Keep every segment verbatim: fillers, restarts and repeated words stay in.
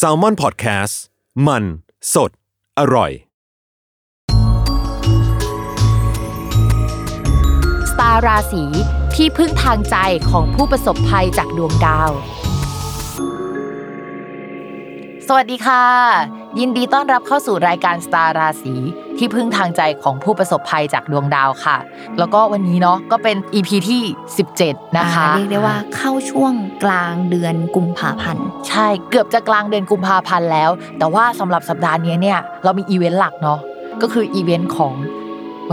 Salmon Podcast มันสดอร่อย สตาร์ราศีที่พึ่งทางใจของผู้ประสบภัยจากดวงดาวสวัสดีค่ะยินดีต้อนรับเข้าสู่รายการสตาร์ราศีที่พึ่งทางใจของผู้ประสบภัยจากดวงดาวค่ะแล้วก็วันนี้เนาะก็เป็น อี พี ที่สิบเจ็ดนะคะเรียกได้ว่าเข้าช่วงกลางเดือนกุมภาพันธ์ใช่เกือบจะกลางเดือนกุมภาพันธ์แล้วแต่ว่าสำหรับสัปดาห์นี้เนี่ยเรามีอีเวนต์หลักเนาะก็คืออีเวนต์ของว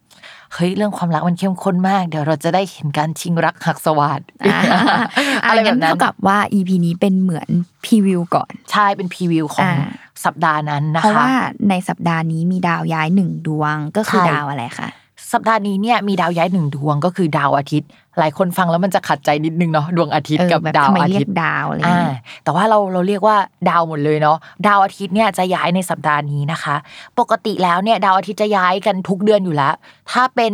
เฮ้ยเรื่องความรักมันเข้มข้นมากเดี๋ยวเราจะได้เห็นการชิงรักหักสวัสดิ์อะไรแบบนั้นเท่ากับว่า อี พี นี้เป็นเหมือนพรีวิวก่อนใช่เป็นพรีวิวของสัปดาห์นั้นนะคะเพราะว่าในสัปดาห์นี้มีดาวย้ายหนึ่งดวงก็คือดาวอะไรคะสัปดาห์นี้เนี่ยมีดาวย้ายหนึ่งดวงก็คือดาวอาทิตย์หลายคนฟังแล้วมันจะขัดใจนิดนึงเนาะดวงอาทิตย์กับดาวอาทิตย์ดาวอะไรอย่างเงี้ยแต่ว่าเราเราเรียกว่าดาวหมดเลยเนาะดาวอาทิตย์เนี่ยจะย้ายในสัปดาห์นี้นะคะปกติแล้วเนี่ยดาวอาทิตย์จะย้ายกันทุกเดือนอยู่แล้วถ้าเป็น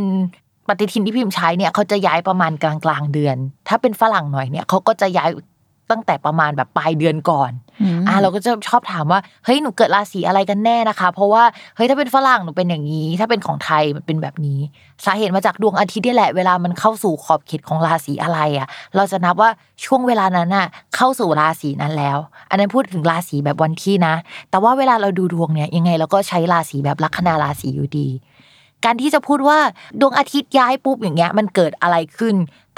ปฏิทินที่พิมพ์ใช้เนี่ยเขาจะย้ายประมาณกลางกลางเดือนถ้าเป็นฝรั่งหน่อยเนี่ยเขาก็จะย้ายตั้งแต่ประมาณแบบปลายเดือนก่อนอ่าเราก็จะชอบถามว่าเฮ้ยหนูเกิดราศีอะไรกันแน่นะคะเพราะว่าเฮ้ยถ้าเป็นฝรั่งหนูเป็นอย่างนี้ถ้าเป็นของไทยมันเป็นแบบนี้สาเหตุมาจากดวงอาทิตย์นี่แหละเวลามันเข้าสู่ขอบเขตของราศีอะไรอ่ะเราจะนับว่าช่วงเวลานั้นน่ะเข้าสู่ราศีนั้นแล้วอันนั้นพูดถึงราศีแบบวันที่นะแต่ว่าเวลาเราดูดวงเนี่ยยังไงเราก็ใช้ราศีแบบลัคนาราศีอยู่ดีการที่จะพูดว่าดวงอาทิตย์ย้ายปุ๊บอย่างเงี้ยมันเกิดอะไรขึ้นแ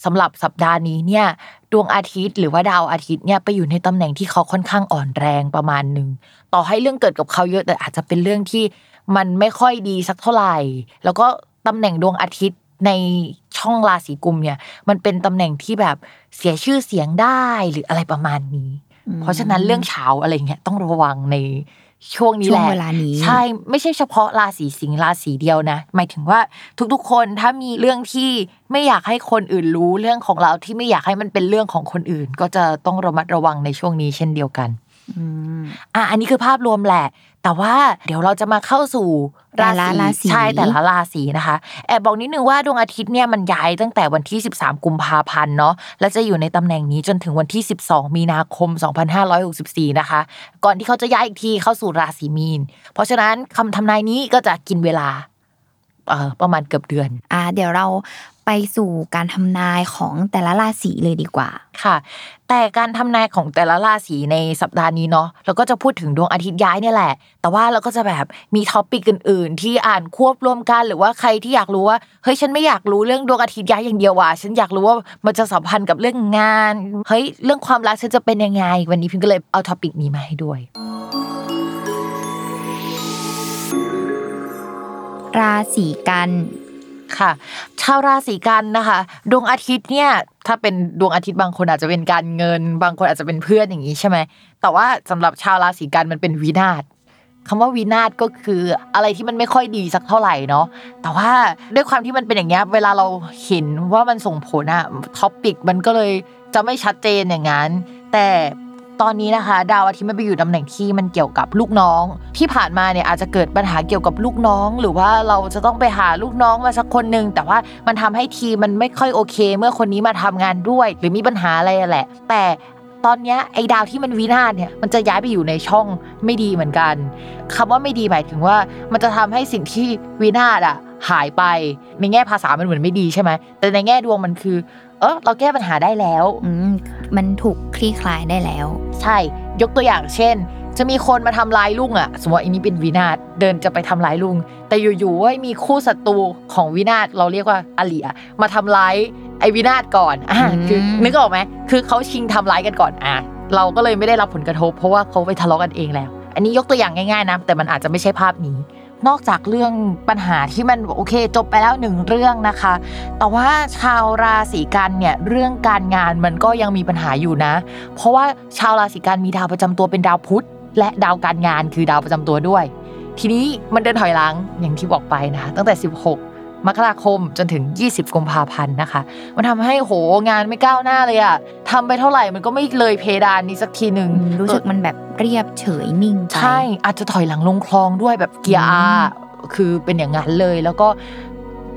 สำหรับสัปดาห์นี้เนี่ยดวงอาทิตย์หรือว่าดาวอาทิตย์เนี่ยไปอยู่ในตำแหน่งที่เขาค่อนข้างอ่อนแรงประมาณนึงต่อให้เรื่องเกิดกับเขาเยอะแต่อาจจะเป็นเรื่องที่มันไม่ค่อยดีสักเท่าไหร่แล้วก็ตำแหน่งดวงอาทิตย์ในช่องราศีกุมเนี่ยมันเป็นตำแหน่งที่แบบเสียชื่อเสียงได้หรืออะไรประมาณนี้เพราะฉะนั้นเรื่องเฉาอะไรเงี้ยต้องระวังในช่วงนี้แหละใช่ไม่ใช่เฉพาะราศีสิงห์ราศีเดียวนะหมายถึงว่าทุกๆคนถ้ามีเรื่องที่ไม่อยากให้คนอื่นรู้เรื่องของเราที่ไม่อยากให้มันเป็นเรื่องของคนอื่นก็จะต้องระมัดระวังในช่วงนี้เช่นเดียวกันอืมอ่ะอันนี้คือภาพรวมแหละแต่ว่าเดี๋ยวเราจะมาเข้าสู่ราศีใช่แต่ละราศีนะคะแอบบอกนิดนึงว่าดวงอาทิตย์เนี่ยมันย้ายตั้งแต่วันที่สิบสามกุมภาพันธ์เนาะและจะอยู่ในตำแหน่งนี้จนถึงวันที่สิบสองมีนาคมสองพันห้าร้อยหกสิบสี่นะคะก่อนที่เขาจะย้ายอีกทีเข้าสู่ราศีมีนเพราะฉะนั้นคำทำนายนี้ก็จะกินเวลาเอ่อประมาณเกือบเดือนอ่าเดี๋ยวเรา ไปสู่การทำนายของแต่ละราศีเลยดีกว่าค่ะแต่การทำนายของแต่ละราศีในสัปดาห์นี้เนาะเราก็จะพูดถึงดวงอาทิตย์ย้ายเนี่ยแหละแต่ว่าเราก็จะแบบมีท็อปปิกอื่นๆที่อ่านควบรวมกันหรือว่าใครที่อยากรู้ว่าเฮ้ยฉันไม่อยากรู้เรื่องดวงอาทิตย์ย้ายอย่างเดียวว่ะฉันอยากรู้ว่ามันจะสัมพันธ์กับเรื่องงานเฮ้ยเรื่องความรักฉันจะเป็นยังไงวันนี้พิมก็เลยเอาท็อปปิกนี้มาให้ด้วยราศีกันค่ะชาวราศีกันนะคะดวงอาทิตย์เนี่ยถ้าเป็นดวงอาทิตย์บางคนอาจจะเป็นการเงินบางคนอาจจะเป็นเพื่อนอย่างนี้ใช่ไหมแต่ว่าสำหรับชาวราศีกันมันเป็นวินาศคำว่าวินาศก็คืออะไรที่มันไม่ค่อยดีสักเท่าไหร่เนาะแต่ว่าด้วยความที่มันเป็นอย่างเงี้ยเวลาเราเห็นว่ามันส่งผลอะท็อปปิกมันก็เลยจะไม่ชัดเจนอย่างนั้นแต่ตอนนี้นะคะดาวอาทิตย์มันไปอยู่ตำแหน่งที่มันเกี่ยวกับลูกน้องที่ผ่านมาเนี่ยอาจจะเกิดปัญหาเกี่ยวกับลูกน้องหรือว่าเราจะต้องไปหาลูกน้องมาสักคนนึงแต่ว่ามันทำให้ทีมมันไม่ค่อยโอเคเมื่อคนนี้มาทำงานด้วยหรือมีปัญหาอะไรแหละแต่ตอนนี้ไอ้ดาวที่มันวินาศเนี่ยมันจะย้ายไปอยู่ในช่องไม่ดีเหมือนกันคำว่าไม่ดีหมายถึงว่ามันจะทำให้สิ่งที่วินาศอะหายไปในแง่ภาษามันเหมือนไม่ดีใช่ไหมแต่ในแง่ดวงมันคือเออเราแก้ปัญหาได้แล้วอืมมันถูกคลี่คลายได้แล้วใช่ยกตัวอย่างเช่นจะมีคนมาทำร้ายลุงอ่ะสมมติอันนี้เป็นวินาศเดินจะไปทำร้ายลุงแต่อยู่ๆว่ามีคู่ศัตรูของวินาศเราเรียกว่าอริอะมาทำร้ายไอ้วินาศก่อนอ่ะคือนึกออกไหมคือเขาชิงทำร้ายกันก่อนอ่ะเราก็เลยไม่ได้รับผลกระทบเพราะว่าเขาไปทะเลาะกันเองแล้วอันนี้ยกตัวอย่างง่ายๆนะแต่มันอาจจะไม่ใช่ภาพนี้นอกจากเรื่องปัญหาที่มันโอเคจบไปแล้วหนึ่งเรื่องนะคะแต่ว่าชาวราศีกันเนี่ยเรื่องการงานมันก็ยังมีปัญหาอยู่นะเพราะว่าชาวราศีกันมีดาวประจำตัวเป็นดาวพุธและดาวการงานคือดาวประจำตัวด้วยทีนี้มันเดินถอยหลังอย่างที่บอกไปนะตั้งแต่สิบหกมกราคมจนถึงยี่สิบกุมภาพันธ์นะคะมันทำให้โหงานไม่ก้าวหน้าเลยอะทำไปเท่าไหร่มันก็ไม่เลยเพดานนี้สักทีนึงรู้สึกมันแบบเรียบเฉยนิ่งไปใช่อาจจะถอยหลังลงคลองด้วยแบบเกียร์อาคือเป็นอย่างนั้นเลยแล้วก็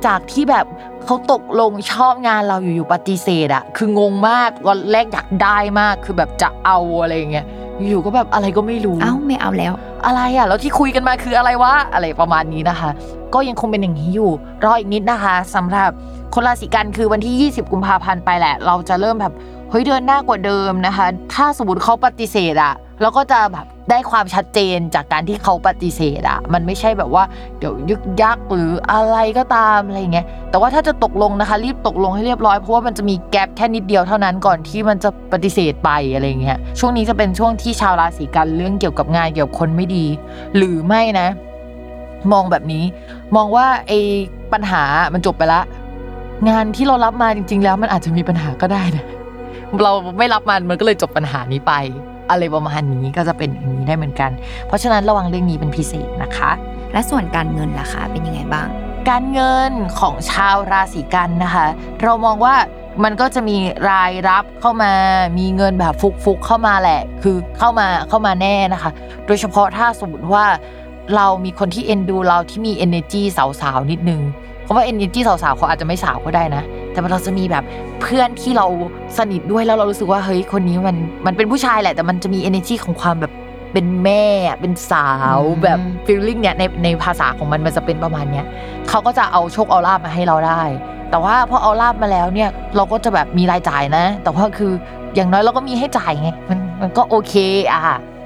จากที่แบบเขาตกลงชอบงานเราอยู่ๆปฏิเสธอะคืองงมากตอนแรกอยากได้มากคือแบบจะเอาอะไรอย่างเงี้ยอยู่ก็แบบอะไรก็ไม่รู้เอ้าไม่เอาแล้วอะไรอะแล้วที่คุยกันมาคืออะไรวะอะไรประมาณนี้นะคะก็ยังคงเป็นอย่างนี้อยู่รออีกนิดนะคะสำหรับคนราศีกันคือวันที่ยี่สิบกุมภาพันธ์ไปแหละเราจะเริ่มแบบเฮ้ยเดินหน้ากว่าเดิมนะคะถ้าสมมติเขาปฏิเสธอะเราก็จะแบบได้ความชัดเจนจากการที่เขาปฏิเสธอะมันไม่ใช่แบบว่าเดี๋ยวยึกยักหรืออะไรก็ตามอะไรอย่างเงี้ยแต่ว่าถ้าจะตกลงนะคะรีบตกลงให้เรียบร้อยเพราะว่ามันจะมีแกปแค่นิดเดียวเท่านั้นก่อนที่มันจะปฏิเสธไปอะไรอย่างเงี้ยช่วงนี้จะเป็นช่วงที่ชาวราศีกันเรื่องเกี่ยวกับงานเกี่ยวกับคนไม่ดีหรือไม่นะมองแบบนี้มองว่าไอ้ปัญหามันจบไปละงานที่เรารับมาจริงๆแล้วมันอาจจะมีปัญหาก็ได้นะเราไม่รับมันมันก็เลยจบปัญหานี้ไปอะไรประมาณนี้ก็จะเป็นอย่างนี้ได้เหมือนกันเพราะฉะนั้นระวังเรื่องนี้เป็นพิเศษนะคะและส่วนการเงินล่ะคะเป็นยังไงบ้างการเงินของชาวราศีกันนะคะเรามองว่ามันก็จะมีรายรับเข้ามามีเงินแบบฟุกๆเข้ามาแหละคือเข้ามาเข้ามาแน่นะคะโดยเฉพาะถ้าสมมติว่าเรามีคนที่เอ็นดูเราที่มี energy สาวๆนิดนึงเพราะว่า energy สาวๆเขาอาจจะไม่สาวก็ได้นะแต่เราจะมีแบบเพื่อนที่เราสนิทด้วยแล้วเรารู้สึกว่าเฮ้ยคนนี้มันมันเป็นผู้ชายแหละแต่มันจะมี energy ของความแบบเป็นแม่เป็นสาวแบบ feeling เนี่ยในในภาษาของมันมันจะเป็นประมาณเนี้ยเขาก็จะเอาโชคเอาลาภมาให้เราได้แต่ว่าพอเอาลาภมาแล้วเนี่ยเราก็จะแบบมีรายจ่ายนะแต่ว่าคืออย่างน้อยเราก็มีให้จ่ายไงมันมันก็โอเคอ่ะ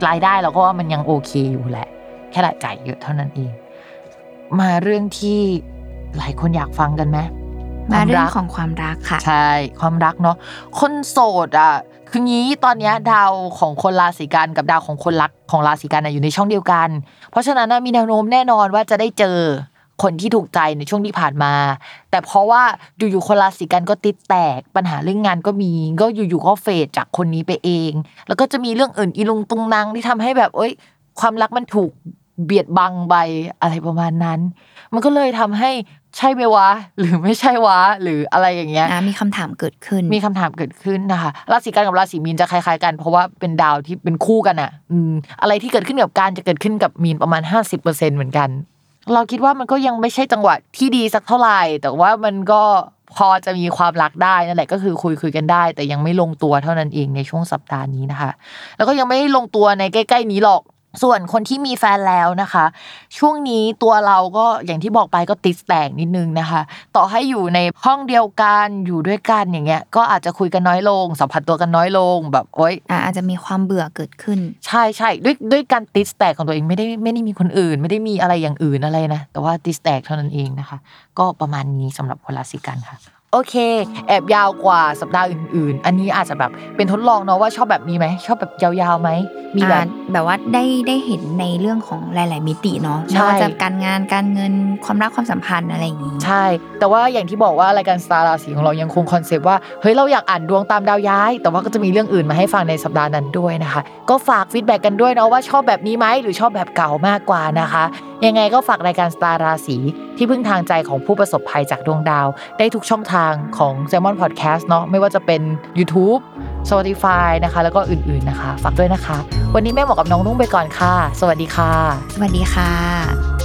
รายได้เราก็ว่ามันยังโอเคอยู่แหละแค่ละจ่ายเยอะเท่านั้นเองมาเรื่องที่หลายคนอยากฟังกันไหมมาเรื่องของความรักค่ะใช่ความรักเนาะคนโสดอ่ะคืองี้ตอนนี้ดาวของคนราศีกันกับดาวของคนรักของราศีกันอยู่ในช่องเดียวกันเพราะฉะนั้นมีแนวโน้มแน่นอนว่าจะได้เจอคนที่ถูกใจในช่วงที่ผ่านมาแต่เพราะว่าอยู่ๆคนราศีกันก็ติดแตกปัญหาเรื่องงานก็มีก็อยู่ๆก็เฟดจากคนนี้ไปเองแล้วก็จะมีเรื่องอื่นอีลุงตุงนางที่ทำให้แบบเอ้ยความรักมันถูกเบียดบังไปอะไรประมาณนั้นมันก็เลยทำให้ใช่ไหมวะหรือไม่ใช่วะหรืออะไรอย่างเงี้ยมีคำถามเกิดขึ้นมีคำถามเกิดขึ้นนะคะราศีกันกับราศีมีนจะคล้ายๆกันเพราะว่าเป็นดาวที่เป็นคู่กันอ่ะอืมอะไรที่เกิดขึ้นกับกันจะเกิดขึ้นกับมีนประมาณ ห้าสิบเปอร์เซ็นต์ เหมือนกันเราคิดว่ามันก็ยังไม่ใช่จังหวะที่ดีสักเท่าไหร่แต่ว่ามันก็พอจะมีความรักได้นั่นแหละก็คือคุยคุยกันได้แต่ยังไม่ลงตัวเท่านั้นเองในช่วงสัปดาห์นี้นะคะแล้วก็ยังไม่ลงตัวในใกล้ๆนี้หรอก ส่วนคนที่มีแฟนแล้วนะคะช่วงนี้ตัวเราก็อย่างที่บอกไปก็ติดแตกนิดนึงนะคะต่อให้อยู่ในห้องเดียวกันอยู่ด้วยกันอย่างเงี้ยก็อาจจะคุยกันน้อยลงสัมผัสตัวกันน้อยลงแบบโอ๊ยอ่ะอาจจะมีความเบื่อเกิดขึ้นใช่ๆด้วยด้วยการติดแตกของตัวเองไม่ได้ไม่ได้มีคนอื่นไม่ได้มีอะไรอย่างอื่นอะไรนะแต่ว่าติดแตกเท่านั้นเองนะคะก็ประมาณนี้สำหรับคนราศีกันค่ะโอเคแอบยาวกว่าสัปดาห์อื่นๆอันนี้อาจจะแบบเป็นทดลองเนาะว่าชอบแบบนี้ไหมชอบแบบยาวๆไหมมีแบบแบบว่าได้ได้เห็นในเรื่องของหลายๆมิติเนาะไม่ว่าจะการงานการเงินความรักความสัมพันธ์อะไรอย่างงี้ใช่แต่ว่าอย่างที่บอกว่ารายการสตาร์ราศีของเรายังคงคอนเซปต์ว่าเฮ้ยเราอยากอ่านดวงตามดาวย้ายแต่ว่าก็จะมีเรื่องอื่นมาให้ฟังในสัปดาห์นั้นด้วยนะคะก็ฝากฟีดแบ็กกันด้วยเนาะว่าชอบแบบนี้ไหมหรือชอบแบบเก่ามากกว่านะคะยังไงก็ฝากรายการสตาร์ราศีที่พึ่งทางใจของผู้ประสบภัยจากดวงดาวได้ทุกช่องทางของ Salmon Podcast เนาะไม่ว่าจะเป็น YouTube Spotify นะคะแล้วก็อื่นๆนะคะฝากด้วยนะคะวันนี้แม่หมอกับน้องนุ่งไปก่อนค่ะสวัสดีค่ะสวัสดีค่ะ